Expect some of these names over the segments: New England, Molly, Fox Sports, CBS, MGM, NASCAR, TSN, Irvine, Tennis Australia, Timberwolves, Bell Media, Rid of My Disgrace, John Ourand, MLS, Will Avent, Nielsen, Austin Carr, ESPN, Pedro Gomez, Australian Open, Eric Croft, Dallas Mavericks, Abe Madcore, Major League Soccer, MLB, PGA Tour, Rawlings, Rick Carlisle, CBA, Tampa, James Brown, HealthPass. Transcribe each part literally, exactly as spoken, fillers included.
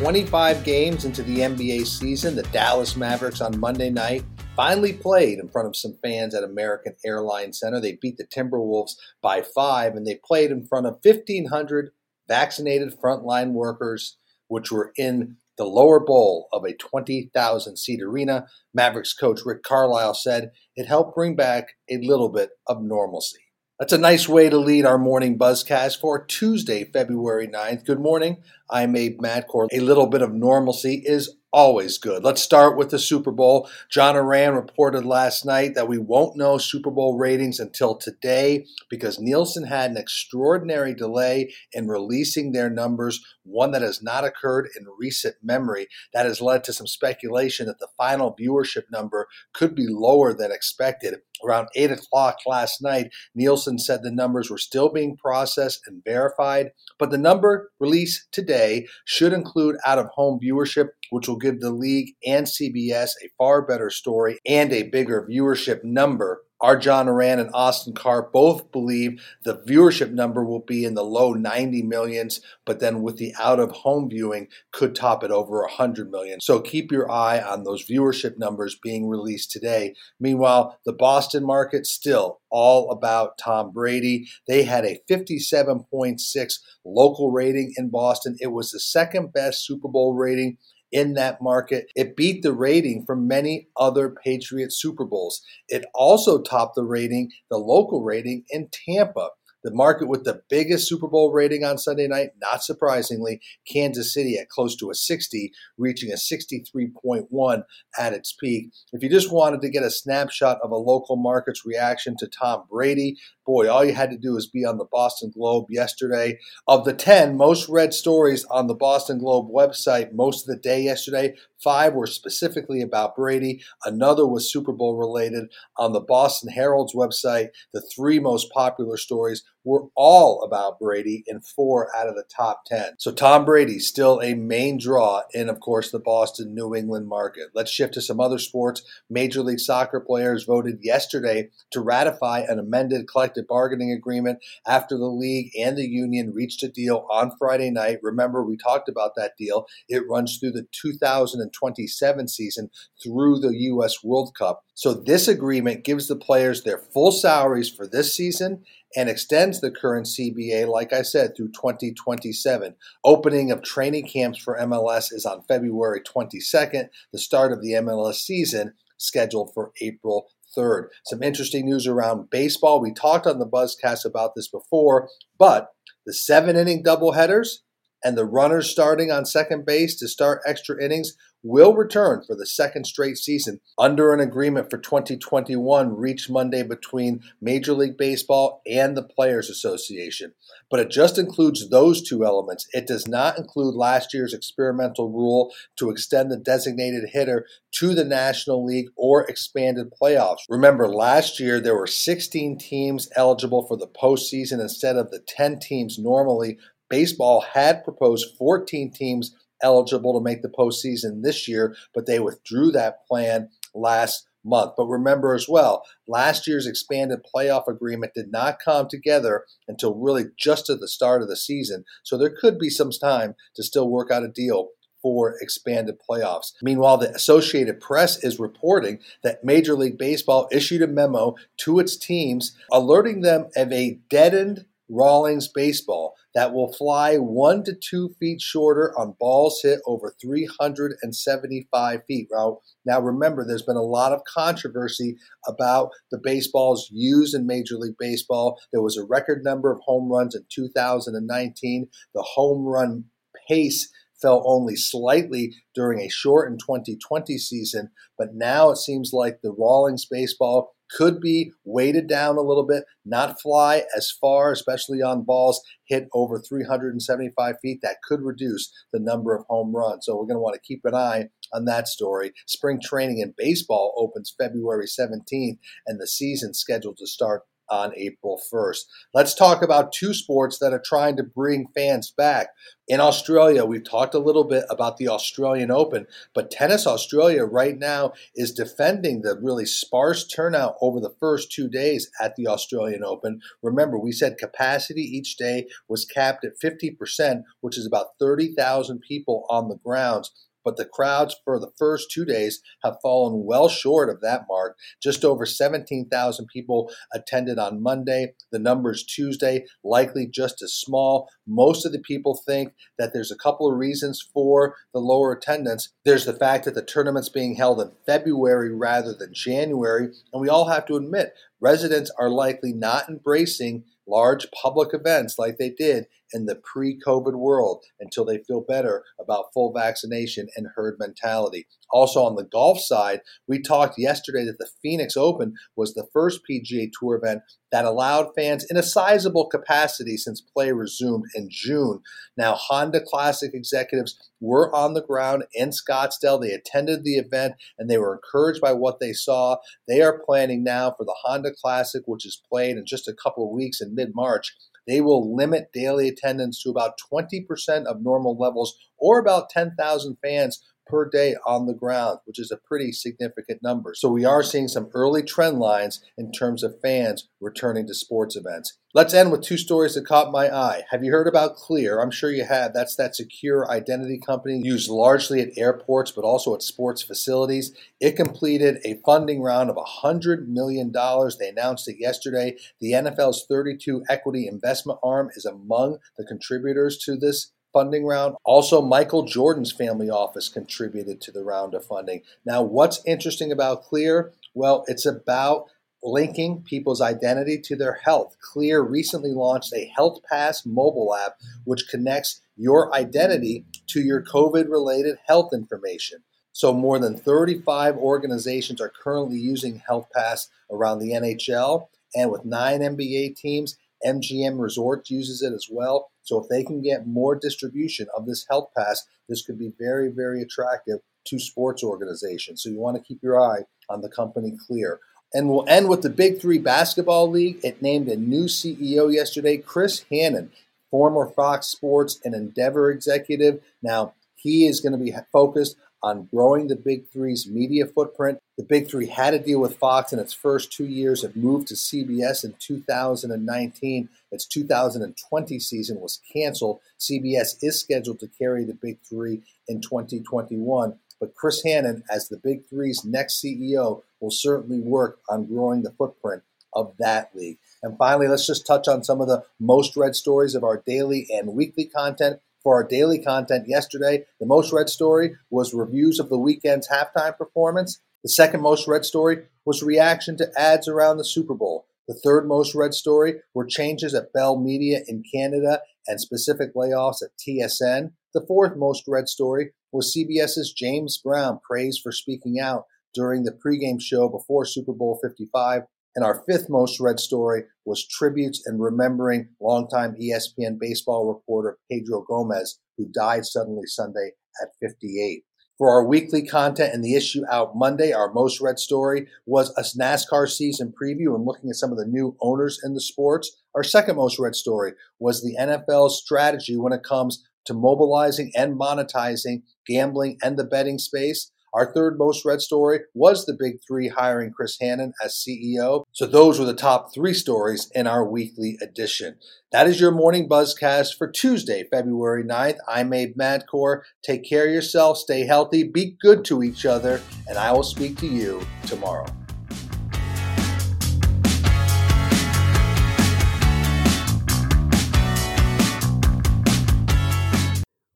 twenty-five games into the N B A season, the Dallas Mavericks on Monday night finally played in front of some fans at American Airlines Center. They beat the Timberwolves by five, and they played in front of fifteen hundred vaccinated frontline workers, which were in the lower bowl of a twenty thousand seat arena. Mavericks coach Rick Carlisle said it helped bring back a little bit of normalcy. That's a nice way to lead our morning buzzcast for Tuesday, February ninth. Good morning. I'm Abe Madcore. A little bit of normalcy is always good. Let's start with the Super Bowl. John Ourand reported last night that we won't know Super Bowl ratings until today because Nielsen had an extraordinary delay in releasing their numbers, one that has not occurred in recent memory. That has led to some speculation that the final viewership number could be lower than expected. Around eight o'clock last night, Nielsen said the numbers were still being processed and verified, but the number released today should include out-of-home viewership, which will give the league and C B S a far better story and a bigger viewership number. Our John Ourand and Austin Carr both believe the viewership number will be in the low ninety millions, but then with the out-of-home viewing could top it over one hundred million. So keep your eye on those viewership numbers being released today. Meanwhile, the Boston market still all about Tom Brady. They had a fifty-seven point six local rating in Boston. It was the second best Super Bowl rating in that market. It beat the rating for many other Patriots Super Bowls. It also topped the rating, the local rating in Tampa. The market with the biggest Super Bowl rating on Sunday night, not surprisingly, Kansas City at close to a sixty, reaching a sixty-three point one at its peak. If you just wanted to get a snapshot of a local market's reaction to Tom Brady, boy, all you had to do is be on the Boston Globe yesterday. Of the ten most read stories on the Boston Globe website most of the day yesterday, five were specifically about Brady. Another was Super Bowl related. On the Boston Herald's website, the three most popular stories were all about Brady in four out of the top ten. So Tom Brady still a main draw in, of course, the Boston, New England market. Let's shift to some other sports. Major League Soccer players voted yesterday to ratify an amended collective bargaining agreement after the league and the union reached a deal on Friday night. Remember, we talked about that deal. It runs through the two thousand twenty-seven season through the U S World Cup. So this agreement gives the players their full salaries for this season and extends the current C B A, like I said, through twenty twenty-seven. Opening of training camps for M L S is on February twenty-second. The start of the M L S season scheduled for April third. Some interesting news around baseball. We talked on the Buzzcast about this before, but the seven-inning doubleheaders and the runners starting on second base to start extra innings will return for the second straight season under an agreement for twenty twenty-one reached Monday between Major League Baseball and the Players Association. But it just includes those two elements. It does not include last year's experimental rule to extend the designated hitter to the National League or expanded playoffs. Remember, last year there were sixteen teams eligible for the postseason instead of the ten teams normally. Baseball had proposed fourteen teams eligible to make the postseason this year, but they withdrew that plan last month. But remember as well, last year's expanded playoff agreement did not come together until really just at the start of the season. So there could be some time to still work out a deal for expanded playoffs. Meanwhile, the Associated Press is reporting that Major League Baseball issued a memo to its teams alerting them of a deadened Rawlings baseball that will fly one to two feet shorter on balls hit over three hundred seventy-five feet. Now, remember, there's been a lot of controversy about the baseballs used in Major League Baseball. There was a record number of home runs in two thousand nineteen. The home run pace fell only slightly during a shortened twenty twenty season, but now it seems like the Rawlings baseball could be weighted down a little bit, not fly as far, especially on balls hit over three hundred seventy-five feet. That could reduce the number of home runs. So we're going to want to keep an eye on that story. Spring training in baseball opens February seventeenth, and the season scheduled to start on April first. Let's talk about two sports that are trying to bring fans back. In Australia, we've talked a little bit about the Australian Open, but Tennis Australia right now is defending the really sparse turnout over the first two days at the Australian Open. Remember, we said capacity each day was capped at fifty percent, which is about thirty thousand people on the grounds. But the crowds for the first two days have fallen well short of that mark. Just over seventeen thousand people attended on Monday. The numbers Tuesday likely just as small. Most of the people think that there's a couple of reasons for the lower attendance. There's the fact that the tournament's being held in February rather than January. And we all have to admit, residents are likely not embracing large public events like they did in the pre-COVID world until they feel better about full vaccination and herd mentality. Also on the golf side, we talked yesterday that the Phoenix Open was the first P G A Tour event that allowed fans in a sizable capacity since play resumed in June. Now, Honda Classic executives were on the ground in Scottsdale. They attended the event, and they were encouraged by what they saw. They are planning now for the Honda Classic, which is played in just a couple of weeks in mid-March. They will limit daily attendance to about twenty percent of normal levels, or about ten thousand fans per day on the ground, which is a pretty significant number. So we are seeing some early trend lines in terms of fans returning to sports events. Let's end with two stories that caught my eye. Have you heard about Clear? I'm sure you have. That's that secure identity company used largely at airports, but also at sports facilities. It completed a funding round of one hundred million dollars. They announced it yesterday. The N F L's thirty-two equity investment arm is among the contributors to this funding round. Also, Michael Jordan's family office contributed to the round of funding. Now, what's interesting about Clear? Well, it's about linking people's identity to their health. Clear recently launched a HealthPass mobile app, which connects your identity to your COVID-related health information. So more than thirty-five organizations are currently using HealthPass around the N H L, and with nine N B A teams, M G M Resorts uses it as well. So if they can get more distribution of this health pass, this could be very, very attractive to sports organizations. So you want to keep your eye on the company Clear. And we'll end with the Big Three Basketball League. It named a new C E O yesterday, Chris Hannon, former Fox Sports and Endeavor executive. Now, he is going to be focused on growing the Big Three's media footprint. The Big Three had to deal with Fox in its first two years. It moved to C B S in two thousand nineteen. Its two thousand twenty season was canceled. C B S is scheduled to carry the Big Three in twenty twenty-one. But Chris Hannon, as the Big Three's next C E O, will certainly work on growing the footprint of that league. And finally, let's just touch on some of the most read stories of our daily and weekly content. For our daily content yesterday, the most read story was reviews of the weekend's halftime performance. The second most read story was reaction to ads around the Super Bowl. The third most read story were changes at Bell Media in Canada and specific layoffs at T S N. The fourth most read story was CBS's James Brown praised for speaking out during the pregame show before Super Bowl fifty-five. And our fifth most read story was tributes and remembering longtime E S P N baseball reporter Pedro Gomez, who died suddenly Sunday at fifty-eight. For our weekly content and the issue out Monday, our most read story was a NASCAR season preview and looking at some of the new owners in the sports. Our second most read story was the N F L's strategy when it comes to mobilizing and monetizing gambling and the betting space. Our third most read story was the Big Three hiring Chris Hannon as C E O. So those were the top three stories in our weekly edition. That is your Morning Buzzcast for Tuesday, February ninth. I'm Abe Madcore. Take care of yourself, stay healthy, be good to each other, and I will speak to you tomorrow.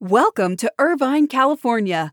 Welcome to Irvine, California,